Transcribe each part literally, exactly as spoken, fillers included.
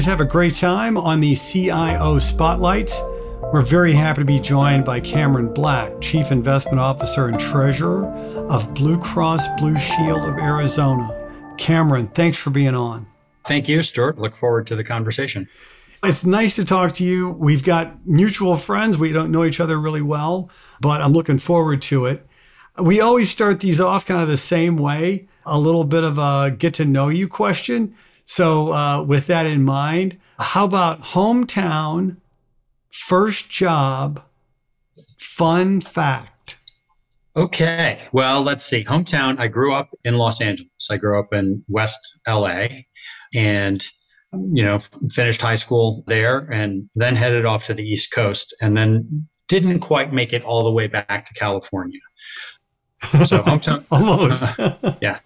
always have a great time on the C I O Spotlight. We're very happy to be joined by Cameron Black, Chief Investment Officer and Treasurer of Blue Cross Blue Shield of Arizona. Cameron, thanks for being on. Thank you, Stuart. Look forward to the conversation. It's nice to talk to you. We've got mutual friends. We don't know each other really well, but I'm looking forward to it. We always start these off kind of the same way, a little bit of a get to know you question. So uh, with that in mind, how about hometown, first job, fun fact? Okay. Well, let's see. Hometown, I grew up in Los Angeles. I grew up in West L A and, you know, finished high school there and then headed off to the East Coast and then didn't quite make it all the way back to California. So hometown. Almost. uh, yeah.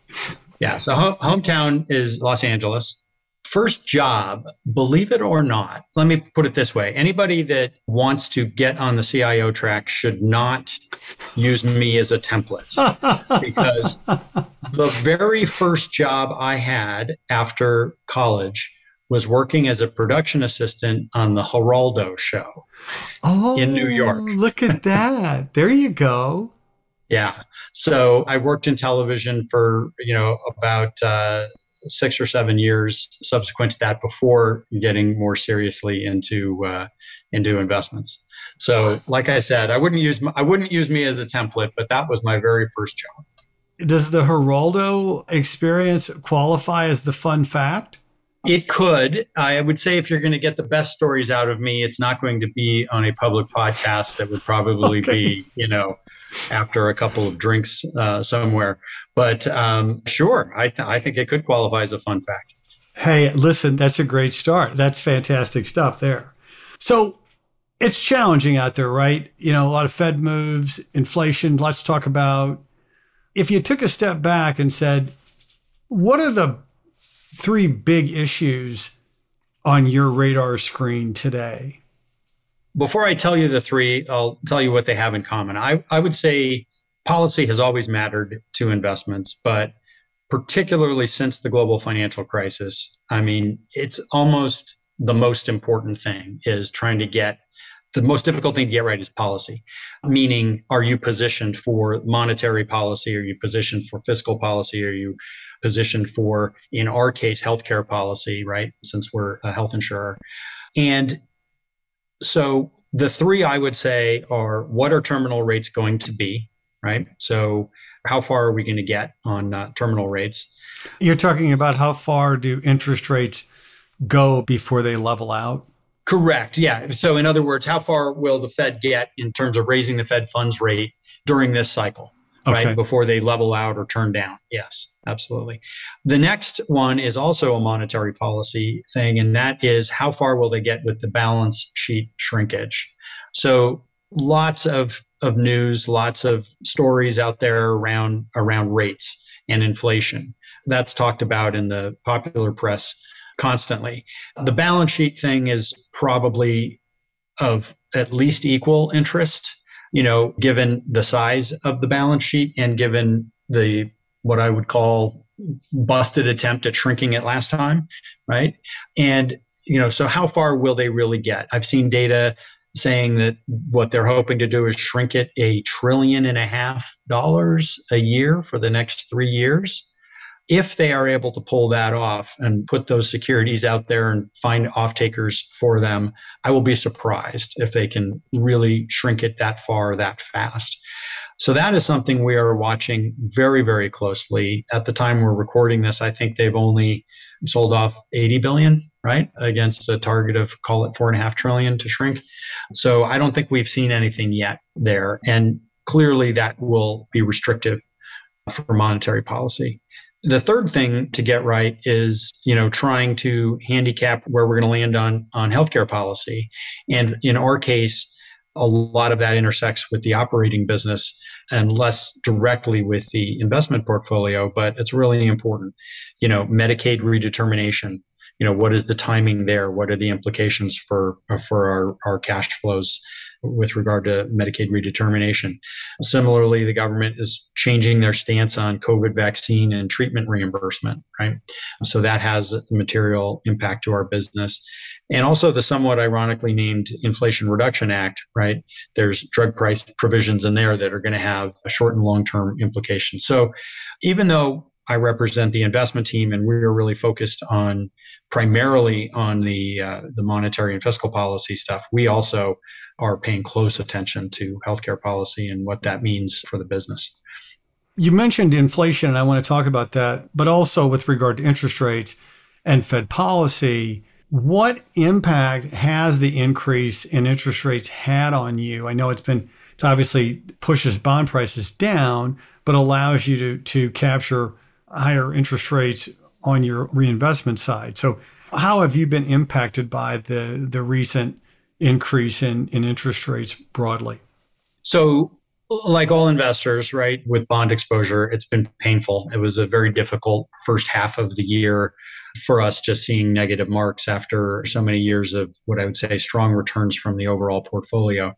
Yeah. So ho- hometown is Los Angeles. First job, believe it or not, let me put it this way. Anybody that wants to get on the C I O track should not use me as a template because the very first job I had after college was working as a production assistant on the Geraldo show oh, in New York. Look at that. There you go. Yeah. So I worked in television for, you know, about uh, six or seven years subsequent to that before getting more seriously into uh, into investments. So like I said, I wouldn't use my, I wouldn't use me as a template, but that was my very first job. Does the Geraldo experience qualify as the fun fact? It could. I would say if you're going to get the best stories out of me, it's not going to be on a public podcast. That would probably okay. be, you know, after a couple of drinks uh, somewhere. But um, sure, I, th- I think it could qualify as a fun fact. Hey, listen, that's a great start. That's fantastic stuff there. So it's challenging out there, right? You know, a lot of Fed moves, inflation, lots to talk about. If you took a step back and said, what are the three big issues on your radar screen today? Before I tell you the three, I'll tell you what they have in common. I, I would say policy has always mattered to investments, but particularly since the global financial crisis, I mean, it's almost the most important thing is trying to get, the most difficult thing to get right is policy. Meaning, are you positioned for monetary policy? Are you positioned for fiscal policy? Are you positioned for, in our case, healthcare policy, right? Since we're a health insurer. And so the three I would say are, what are terminal rates going to be, right? So how far are we going to get on uh, terminal rates? You're talking about how far do interest rates go before they level out? Correct. Yeah. So in other words, how far will the Fed get in terms of raising the Fed funds rate during this cycle, okay. right? Before they level out or turn down. Yes, absolutely. The next one is also a monetary policy thing, and that is how far will they get with the balance sheet shrinkage? So lots of, of news, lots of stories out there around, around rates and inflation. That's talked about in the popular press constantly. The balance sheet thing is probably of at least equal interest, you know, given the size of the balance sheet and given the, what I would call busted attempt at shrinking it last time, right? And, you know, so how far will they really get? I've seen data saying that what they're hoping to do is shrink it a trillion and a half dollars a year for the next three years. If they are able to pull that off and put those securities out there and find off-takers for them, I will be surprised if they can really shrink it that far, that fast. So that is something we are watching very, very closely. At the time we're recording this, I think they've only sold off eighty billion, right? Against a target of, call it four and a half trillion to shrink. So I don't think we've seen anything yet there. And clearly that will be restrictive for monetary policy. The third thing to get right is, you know, trying to handicap where we're going to land on, on healthcare policy. And in our case, a lot of that intersects with the operating business and less directly with the investment portfolio, but it's really important. You know, Medicaid redetermination you know, what is the timing there? What are the implications for, for our, our cash flows with regard to Medicaid redetermination? Similarly, the government is changing their stance on COVID vaccine and treatment reimbursement, right? So that has a material impact to our business. And also the somewhat ironically named Inflation Reduction Act, right? There's drug price provisions in there that are going to have a short and long-term implication. So even though I represent the investment team and we're really focused on primarily on the uh, the monetary and fiscal policy stuff, we also are paying close attention to healthcare policy and what that means for the business. You mentioned inflation, and I want to talk about that, but also with regard to interest rates and Fed policy, what impact has the increase in interest rates had on you? I know it's been, it's obviously pushes bond prices down, but allows you to to capture higher interest rates on your reinvestment side. So how have you been impacted by the, the recent increase in, in interest rates broadly? So like all investors, right, with bond exposure, it's been painful. It was a very difficult first half of the year for us, just seeing negative marks after so many years of what I would say strong returns from the overall portfolio.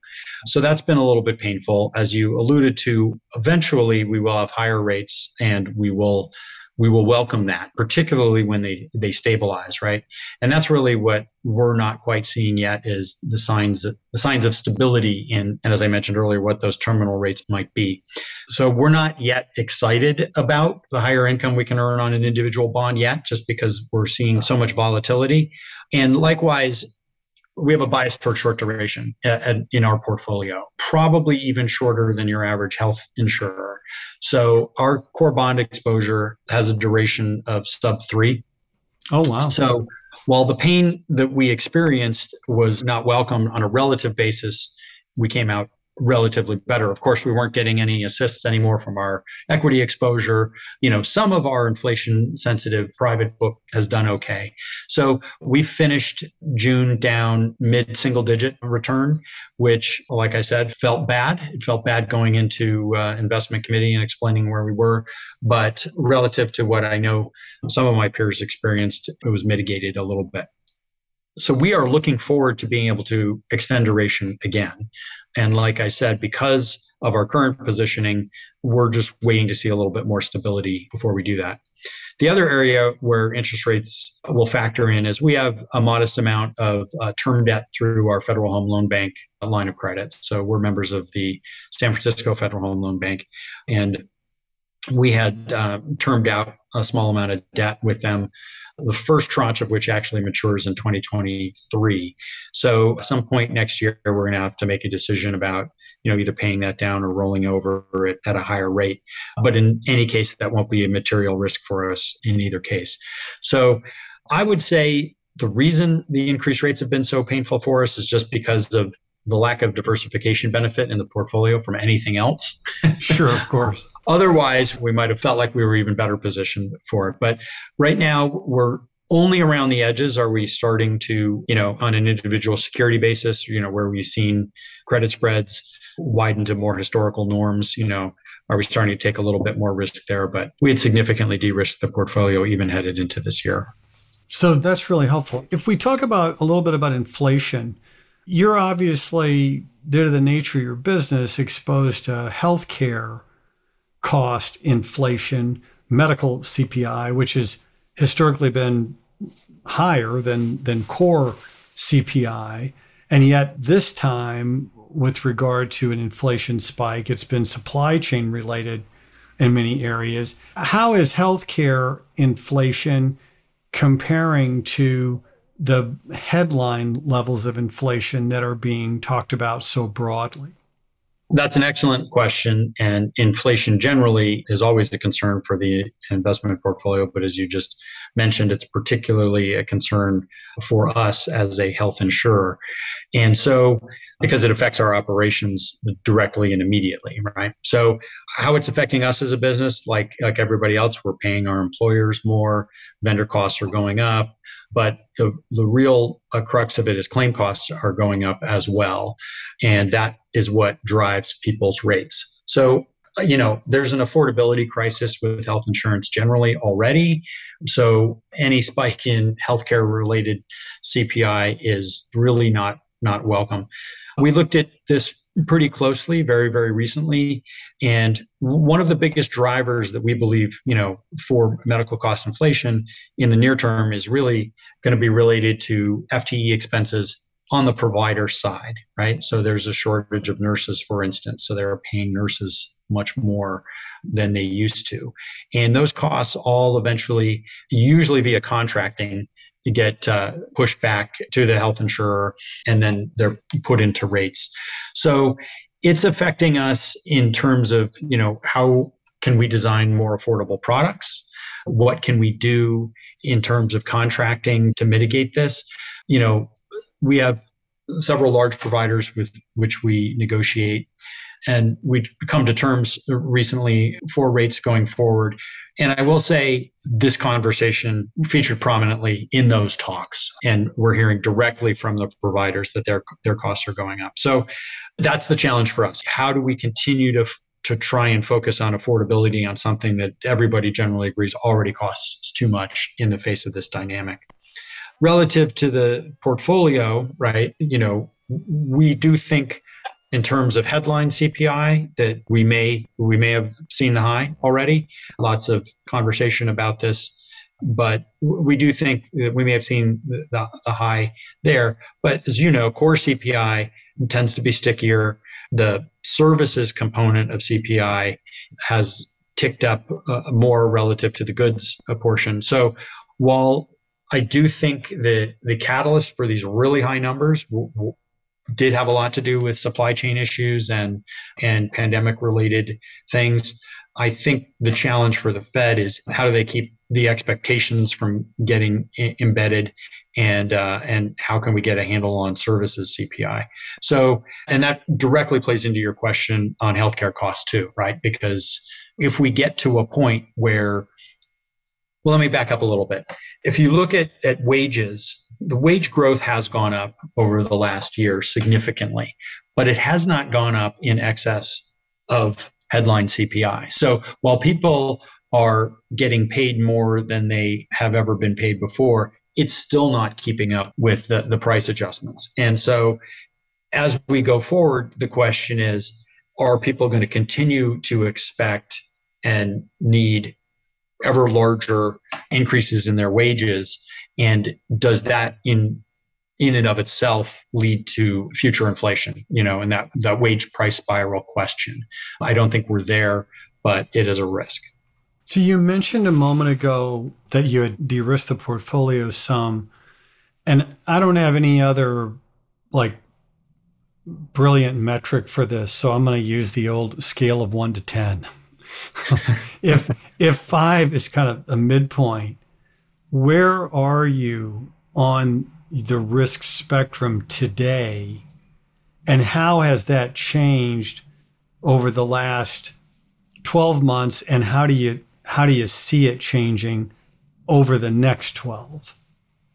So that's been a little bit painful. As you alluded to, eventually we will have higher rates and we will we will welcome that, particularly when they, they stabilize, right? And that's really what we're not quite seeing yet is the signs of, the signs of stability in, and as I mentioned earlier, what those terminal rates might be. So we're not yet excited about the higher income we can earn on an individual bond yet, just because we're seeing so much volatility. And likewise, we have a bias toward short duration in our portfolio, probably even shorter than your average health insurer. So our core bond exposure has a duration of sub three. Oh, wow. So while the pain that we experienced was not welcome on a relative basis, we came out relatively better. Of course, we weren't getting any assists anymore from our equity exposure. You know, some of our inflation sensitive private book has done okay. So we finished June down mid single digit return, which, like I said, felt bad. It felt bad going into uh, investment committee and explaining where we were. But relative to what I know some of my peers experienced, it was mitigated a little bit. So we are looking forward to being able to extend duration again. And like I said, because of our current positioning, we're just waiting to see a little bit more stability before we do that. The other area where interest rates will factor in is we have a modest amount of uh, term debt through our Federal Home Loan Bank line of credit. So we're members of the San Francisco Federal Home Loan Bank. And we had uh, termed out a small amount of debt with them, the first tranche of which actually matures in twenty twenty-three. So at some point next year, we're going to have to make a decision about, you know, either paying that down or rolling over it at a higher rate. But in any case, that won't be a material risk for us in either case. So I would say the reason the increased rates have been so painful for us is just because of the lack of diversification benefit in the portfolio from anything else. Sure, of course. Otherwise, we might have felt like we were even better positioned for it. But right now, we're only around the edges. Are we starting to, you know, on an individual security basis, you know, where we've seen credit spreads widen to more historical norms, you know, are we starting to take a little bit more risk there? But we had significantly de-risked the portfolio even headed into this year. So that's really helpful. If we talk about a little bit about inflation, you're obviously, due to the nature of your business, exposed to healthcare cost inflation, medical C P I, which has historically been higher than, than core C P I. And yet this time, with regard to an inflation spike, it's been supply chain related in many areas. How is healthcare inflation comparing to the headline levels of inflation that are being talked about so broadly? That's an excellent question. And inflation generally is always a concern for the investment portfolio. But as you just mentioned, it's particularly a concern for us as a health insurer. And so, because it affects our operations directly and immediately, right? So how it's affecting us as a business, like, like everybody else, we're paying our employers more, vendor costs are going up. But the, the real uh, crux of it is claim costs are going up as well. And that is what drives people's rates. So you know, there's an affordability crisis with health insurance generally already. So any spike in healthcare related C P I is really not, not welcome. We looked at this pretty closely, very, very recently. And one of the biggest drivers that we believe, you know, for medical cost inflation in the near term is really going to be related to F T E expenses on the provider side, right? So there's a shortage of nurses, for instance. So they're paying nurses much more than they used to. And those costs all eventually, usually via contracting, you get uh, pushed back to the health insurer, and then they're put into rates. So it's affecting us in terms of, you know, how can we design more affordable products? What can we do in terms of contracting to mitigate this? You know, we have several large providers with which we negotiate, and we've come to terms recently for rates going forward. And I will say this conversation featured prominently in those talks. And we're hearing directly from the providers that their their costs are going up. So that's the challenge for us. How do we continue to, to try and focus on affordability on something that everybody generally agrees already costs too much in the face of this dynamic? Relative to the portfolio, right, you know, we do think in terms of headline C P I, that we may we may have seen the high already. Lots of conversation about this, but we do think that we may have seen the, the, the high there. But as you know, core C P I tends to be stickier. The services component of C P I has ticked up uh, more relative to the goods portion. So while I do think the the catalyst for these really high numbers will, will, did have a lot to do with supply chain issues and and pandemic related things. I think the challenge for the Fed is how do they keep the expectations from getting I- embedded, and uh, and how can we get a handle on services C P I? So, and that directly plays into your question on healthcare costs too, right? Because if we get to a point where, well, let me back up a little bit. If you look at at wages, the wage growth has gone up over the last year significantly, but it has not gone up in excess of headline C P I. So while people are getting paid more than they have ever been paid before, it's still not keeping up with the, the price adjustments. And so as we go forward, the question is, are people going to continue to expect and need ever larger increases in their wages? And does that in in and of itself lead to future inflation, you know, and that, that wage price spiral question? I don't think we're there, but it is a risk. So you mentioned a moment ago that you had de-risked the portfolio some, and I don't have any other like brilliant metric for this. So I'm going to use the old scale of one to ten. if if five is kind of a midpoint, where are you on the risk spectrum today, and how has that changed over the last twelve months, and how do you how do you see it changing over the next twelve?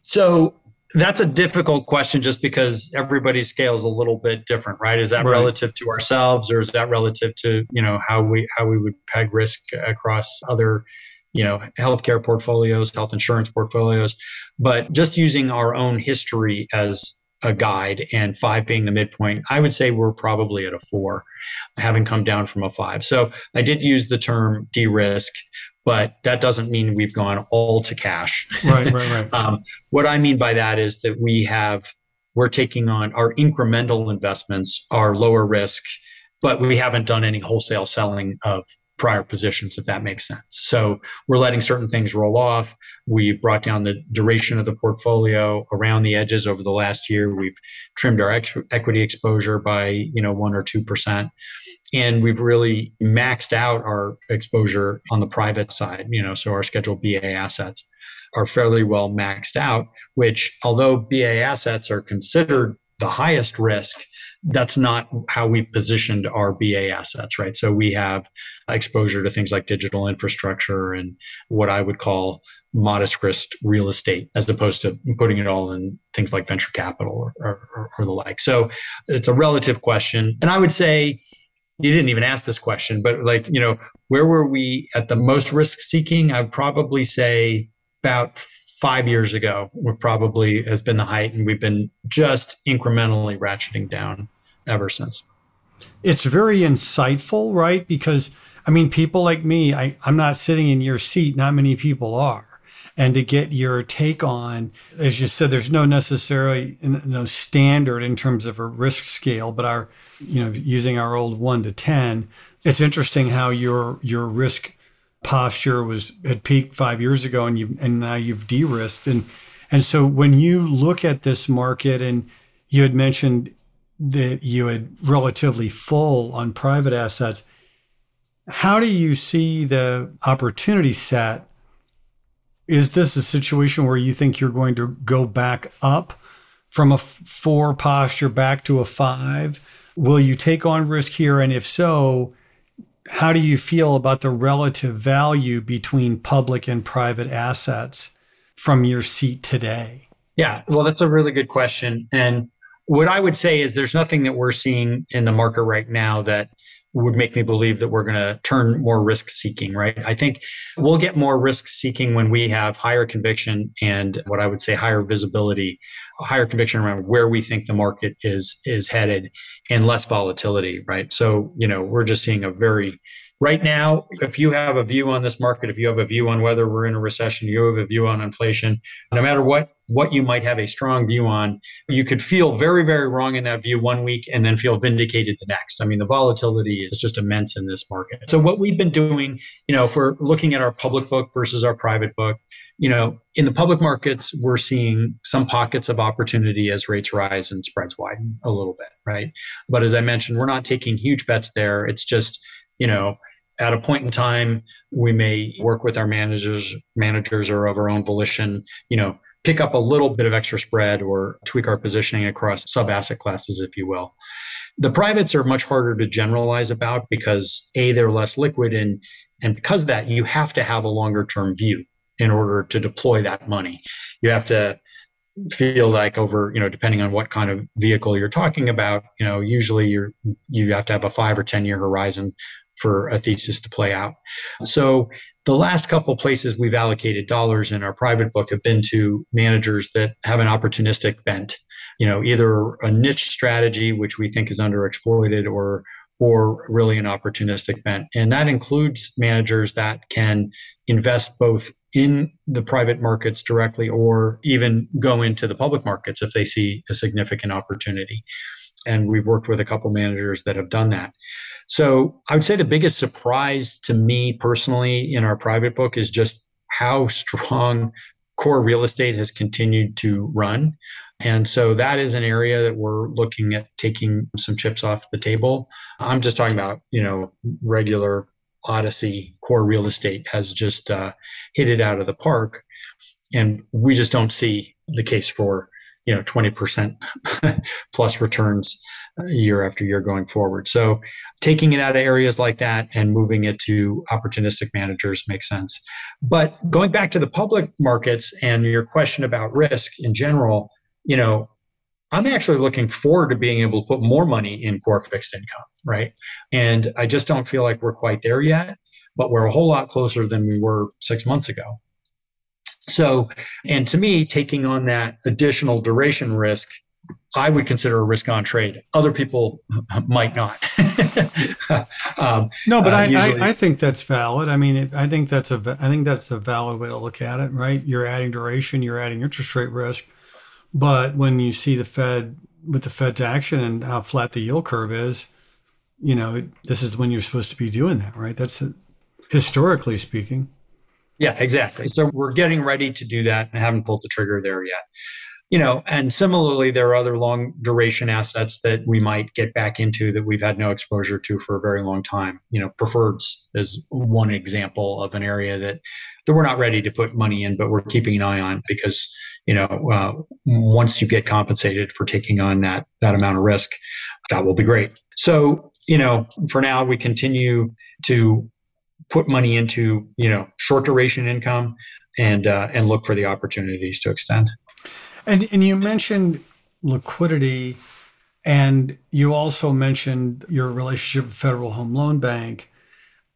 So that's a difficult question just because everybody's scale is a little bit different, right? Is that right, relative to ourselves, or is that relative to, you know, how we how we would peg risk across other, you know, healthcare portfolios, health insurance portfolios? But just using our own history as a guide, and five being the midpoint, I would say we're probably at a four, having come down from a five. So I did use the term de-risk, but that doesn't mean we've gone all to cash. Right, right, right. um, what I mean by that is that we have, we're taking on our incremental investments, our lower risk, but we haven't done any wholesale selling of prior positions, if that makes sense. So we're letting certain things roll off. We brought down the duration of the portfolio around the edges over the last year. We've trimmed our ex- equity exposure by, you know, one or two percent. And we've really maxed out our exposure on the private side, you know, so our Schedule B A assets are fairly well maxed out, which although B A assets are considered the highest risk, that's not how we positioned our B A assets, right? So we have exposure to things like digital infrastructure and what I would call modest risk real estate, as opposed to putting it all in things like venture capital or, or, or the like. So it's a relative question. And I would say, you didn't even ask this question, but like, you know, where were we at the most risk seeking? I'd probably say about five years ago, we're probably has been the height, and we've been just incrementally ratcheting down ever since. It's very insightful, right? Because I mean, people like me, I, I'm not sitting in your seat. Not many people are. And to get your take on, as you said, there's no necessarily no standard in terms of a risk scale, but our, you know, using our old one to ten, it's interesting how your your risk posture was had peaked five years ago, and you and now you've de-risked, and and so when you look at this market, and you had mentioned that you had relatively full on private assets, how do you see the opportunity set? Is this a situation where you think you're going to go back up from a four posture back to a five? Will you take on risk here? And if so, how do you feel about the relative value between public and private assets from your seat today? Yeah, well, that's a really good question. And what I would say is there's nothing that we're seeing in the market right now that would make me believe that we're going to turn more risk seeking, right? I think we'll get more risk seeking when we have higher conviction and what I would say higher visibility, higher conviction around where we think the market is is headed, and less volatility, right? So, you know, we're just seeing a very, right now, if you have a view on this market, if you have a view on whether we're in a recession, you have a view on inflation, no matter what, what you might have a strong view on, you could feel very, very wrong in that view one week and then feel vindicated the next. I mean, the volatility is just immense in this market. So what we've been doing, you know, if we're looking at our public book versus our private book, you know, in the public markets, we're seeing some pockets of opportunity as rates rise and spreads widen a little bit, right? But as I mentioned, we're not taking huge bets there. It's just, you know, at a point in time, we may work with our managers, managers or of our own volition, you know, pick up a little bit of extra spread or tweak our positioning across sub-asset classes, if you will. The privates are much harder to generalize about because A, they're less liquid, and, and because of that, you have to have a longer-term view in order to deploy that money. You have to feel like over, you know, depending on what kind of vehicle you're talking about, you know, usually you're you have to have a five or ten-year horizon for a thesis to play out. So the last couple places we've allocated dollars in our private book have been to managers that have an opportunistic bent, you know, either a niche strategy, which we think is underexploited, or or really an opportunistic bent. And that includes managers that can invest both in the private markets directly or even go into the public markets if they see a significant opportunity. And we've worked with a couple managers that have done that. So I would say the biggest surprise to me personally in our private book is just how strong core real estate has continued to run. And so that is an area that we're looking at taking some chips off the table. I'm just talking about, you know, regular Odyssey core real estate has just uh, hit it out of the park. And we just don't see the case for, you know, twenty percent plus returns year after year going forward. So taking it out of areas like that and moving it to opportunistic managers makes sense. But going back to the public markets and your question about risk in general, you know, I'm actually looking forward to being able to put more money in core fixed income, right? And I just don't feel like we're quite there yet, but we're a whole lot closer than we were six months ago. So, and to me, taking on that additional duration risk, I would consider a risk on trade. Other people might not. um, no, but uh, I, usually... I, I think that's valid. I mean, it, I think that's a, I think that's a valid way to look at it, right? You're adding duration, you're adding interest rate risk. But when you see the Fed with the Fed's action and how flat the yield curve is, you know, it, this is when you're supposed to be doing that, right? That's a, historically speaking. Yeah, exactly. So we're getting ready to do that and haven't pulled the trigger there yet. You know, and similarly, there are other long duration assets that we might get back into that we've had no exposure to for a very long time. You know, preferreds is one example of an area that, that we're not ready to put money in, but we're keeping an eye on because, you know, uh, once you get compensated for taking on that, that amount of risk, that will be great. So, you know, for now, we continue to put money into, you know, short duration income and uh, and look for the opportunities to extend. And and you mentioned liquidity. And you also mentioned your relationship with Federal Home Loan Bank.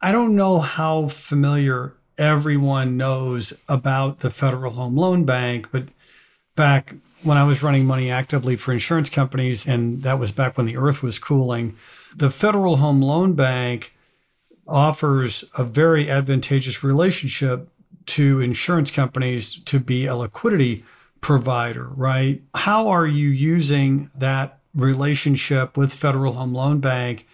I don't know how familiar everyone knows about the Federal Home Loan Bank, but back when I was running Money Actively for insurance companies, and that was back when the earth was cooling, the Federal Home Loan Bank offers a very advantageous relationship to insurance companies to be a liquidity provider, right? How are you using that relationship with Federal Home Loan Bank?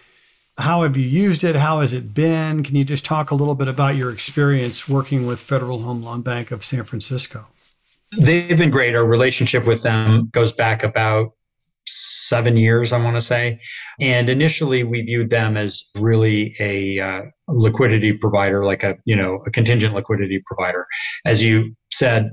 How have you used it? How has it been? Can you just talk a little bit about your experience working with Federal Home Loan Bank of San Francisco? They've been great. Our relationship with them goes back about seven years, I want to say. And initially, we viewed them as really a uh, liquidity provider, like a, you know, a contingent liquidity provider. As you said,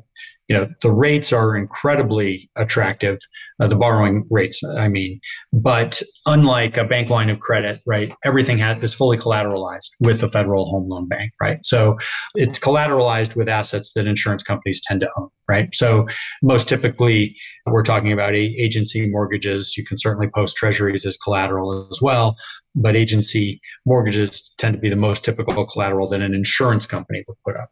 you know, the rates are incredibly attractive, uh, the borrowing rates, I mean, but unlike a bank line of credit, right, everything has, is fully collateralized with the Federal Home Loan Bank, right? So it's collateralized with assets that insurance companies tend to own, right? So most typically, we're talking about agency mortgages. You can certainly post treasuries as collateral as well, but agency mortgages tend to be the most typical collateral that an insurance company would put up.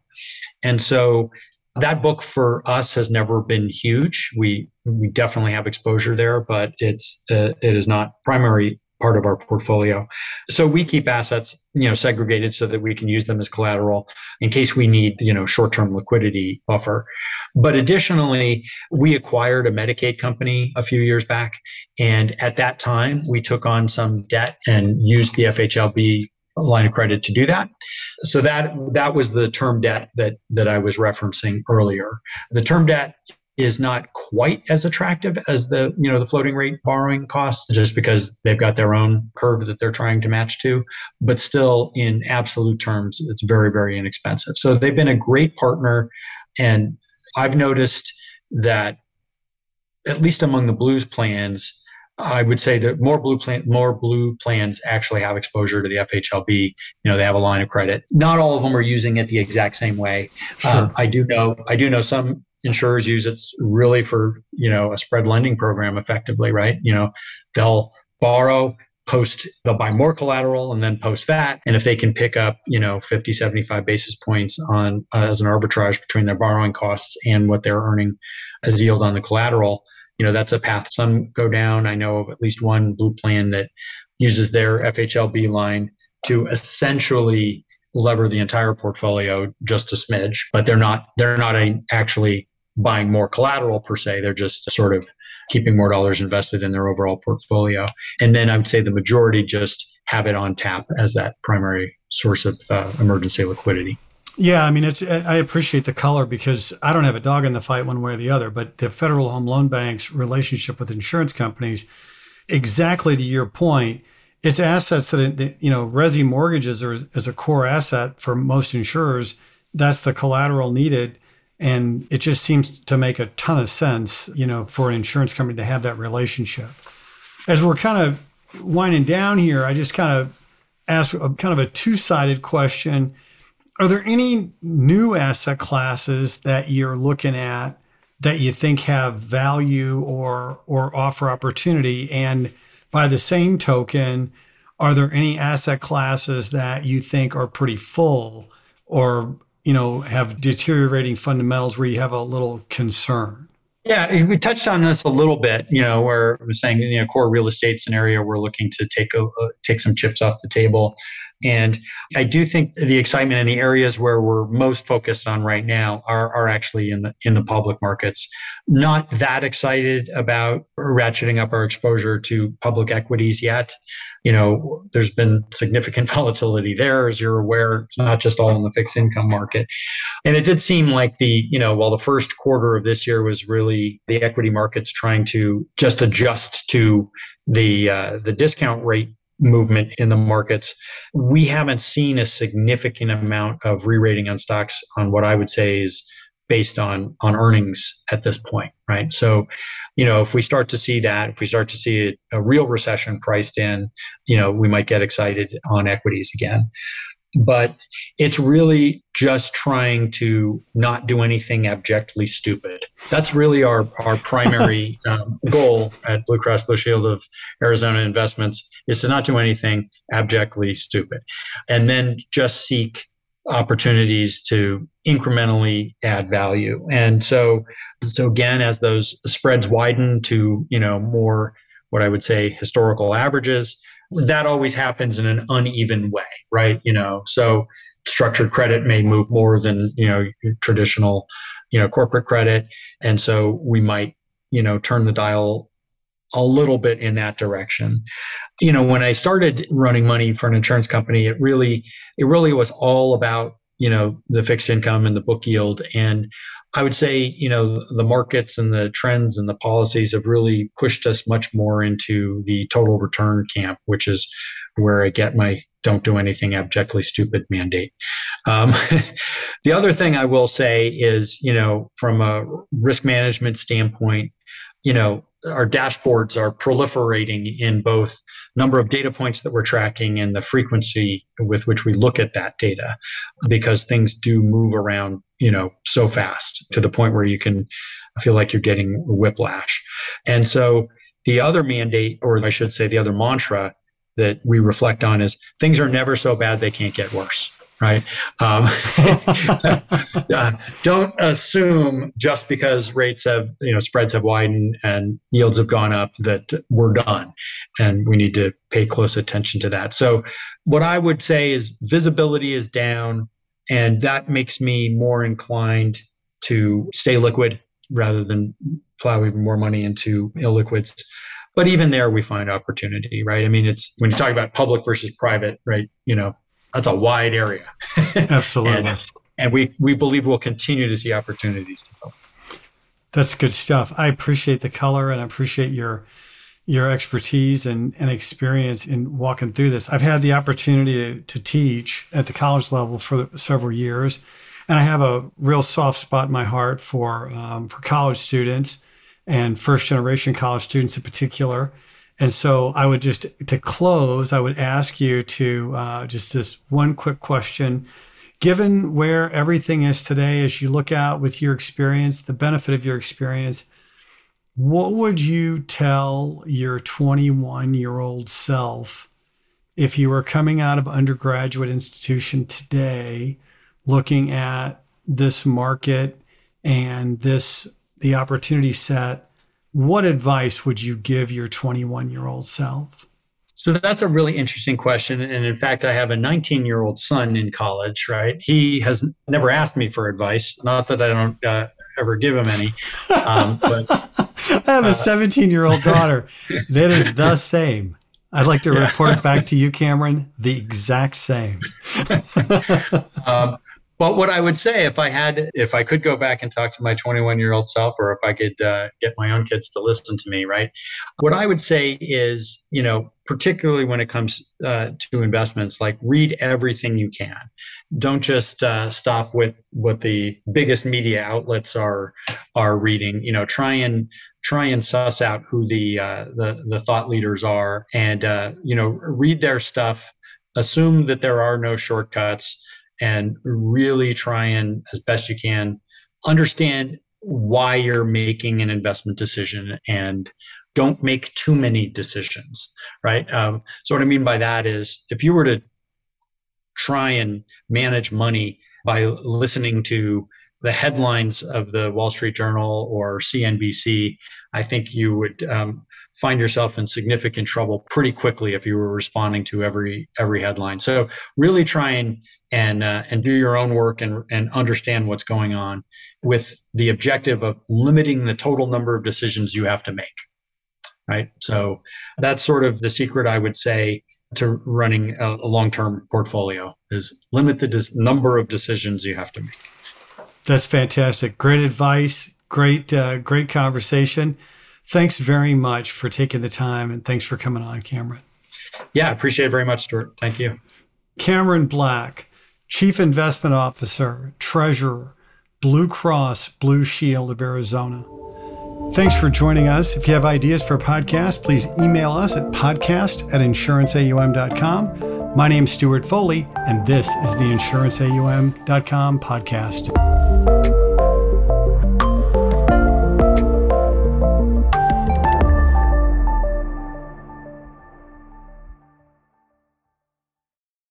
And so that book for us has never been huge. We we definitely have exposure there, but it's uh, it is not primary part of our portfolio. So we keep assets, you know, segregated so that we can use them as collateral in case we need, you know, short-term liquidity buffer. But additionally, we acquired a Medicaid company a few years back, and at that time we took on some debt and used the F H L B line of credit to do that. So that that was the term debt that that I was referencing earlier. The term debt is not quite as attractive as the, you know, the floating rate borrowing costs, just because they've got their own curve that they're trying to match to, but still in absolute terms, it's very, very inexpensive. So they've been a great partner. And I've noticed that at least among the Blues plans, I would say that more blue plan, more blue plans actually have exposure to the F H L B. You know, they have a line of credit. Not all of them are using it the exact same way. Sure. Um, I do know, I do know some insurers use it really for, you know, a spread lending program effectively, right? You know, they'll borrow, post, they'll buy more collateral and then post that. And if they can pick up, you know, fifty, seventy-five basis points on uh, as an arbitrage between their borrowing costs and what they're earning as yield on the collateral, you know, that's a path some go down. I know of at least one blue plan that uses their F H L B line to essentially lever the entire portfolio just a smidge, but they're not they're not a, actually buying more collateral per se. They're just sort of keeping more dollars invested in their overall portfolio. And then I would say the majority just have it on tap as that primary source of uh, emergency liquidity. Yeah, I mean, it's. I appreciate the color because I don't have a dog in the fight one way or the other, but the Federal Home Loan Bank's relationship with insurance companies, exactly to your point, it's assets that, you know, resi mortgages are as a core asset for most insurers. That's the collateral needed. And it just seems to make a ton of sense, you know, for an insurance company to have that relationship. As we're kind of winding down here, I just kind of ask a, kind of a two-sided question. Are there any new asset classes that you're looking at that you think have value or or offer opportunity? And by the same token, are there any asset classes that you think are pretty full or, you know, have deteriorating fundamentals where you have a little concern? Yeah, we touched on this a little bit, you know, where I was saying, you know, core real estate scenario, we're looking to take a, take some chips off the table. And I do think the excitement in the areas where we're most focused on right now are, are actually in the in the public markets. Not that excited about ratcheting up our exposure to public equities yet. You know, there's been significant volatility there, as you're aware. It's not just all in the fixed income market. And it did seem like the, you know, while the first quarter of this year was really the equity markets trying to just adjust to the uh, the discount rate movement in the markets, we haven't seen a significant amount of re-rating on stocks on what I would say is based on on earnings at this point, right? So, you know, if we start to see that, if we start to see a, a real recession priced in, you know, we might get excited on equities again. But it's really just trying to not do anything abjectly stupid. that's really our, our primary um, goal at Blue Cross Blue Shield of Arizona Investments, is to not do anything abjectly stupid, and then just seek opportunities to incrementally add value. And so, so again, as those spreads widen to, you know, more what I would say historical averages, that always happens in an uneven way, right? You know, so structured credit may move more than, you know, traditional, you know, corporate credit. And so we might, you know, turn the dial a little bit in that direction. You know, when I started running money for an insurance company, it really, it really was all about, you know, the fixed income and the book yield. And I would say, you know, the markets and the trends and the policies have really pushed us much more into the total return camp, which is where I get my don't do anything abjectly stupid mandate. Um, the other thing I will say is, you know, from a risk management standpoint, you know, our dashboards are proliferating in both number of data points that we're tracking and the frequency with which we look at that data, because things do move around, you know, so fast to the point where you can feel like you're getting whiplash. And so the other mandate, or I should say the other mantra that we reflect on, is things are never so bad they can't get worse. Right? Um, uh, don't assume just because rates have, you know, spreads have widened and yields have gone up that we're done. And we need to pay close attention to that. So what I would say is visibility is down, and that makes me more inclined to stay liquid rather than plow even more money into illiquids. But even there, we find opportunity, right? I mean, it's when you talk about public versus private, right? You know, that's a wide area. Absolutely. and and we, we believe we'll continue to see opportunities to help. That's good stuff. I appreciate the color, and I appreciate your your expertise and, and experience in walking through this. I've had the opportunity to, to teach at the college level for several years, and I have a real soft spot in my heart for um, for college students and first-generation college students in particular. And so I would just, to close, I would ask you to uh, just this one quick question. Given where everything is today, as you look out with your experience, the benefit of your experience, what would you tell your twenty-one-year-old self if you were coming out of undergraduate institution today, looking at this market and this the opportunity set? What advice would you give your twenty-one-year-old self? So that's a really interesting question. And in fact, I have a nineteen-year-old son in college, right? He has never asked me for advice. Not that I don't uh, ever give him any. Um, but, I have a uh, seventeen-year-old daughter. That is the same. I'd like to yeah. report back to you, Cameron, the exact same. um, But what I would say, if I had, if I could go back and talk to my twenty-one-year-old self, or if I could uh, get my own kids to listen to me, right? What I would say is, you know, particularly when it comes uh, to investments, like read everything you can. Don't just uh, stop with what the biggest media outlets are are reading. You know, try and try and suss out who the uh, the, the thought leaders are, and uh, you know, read their stuff. Assume that there are no shortcuts. And really try and, as best you can, understand why you're making an investment decision, and don't make too many decisions, right? Um, so what I mean by that is, if you were to try and manage money by listening to the headlines of the Wall Street Journal or C N B C, I think you would um, find yourself in significant trouble pretty quickly if you were responding to every every headline. So really try and and uh, and do your own work and and understand what's going on, with the objective of limiting the total number of decisions you have to make, right? So that's sort of the secret, I would say, to running a, a long-term portfolio, is limit the des- number of decisions you have to make. That's fantastic. Great advice. Great, uh, great conversation. Thanks very much for taking the time, and thanks for coming on, Cameron. Yeah, I appreciate it very much, Stuart. Thank you. Cameron Black, Chief Investment Officer, Treasurer, Blue Cross Blue Shield of Arizona. Thanks for joining us. If you have ideas for a podcast, please email us at podcast at insurance a u m dot com. My name's Stuart Foley, and this is the insurance a u m dot com podcast.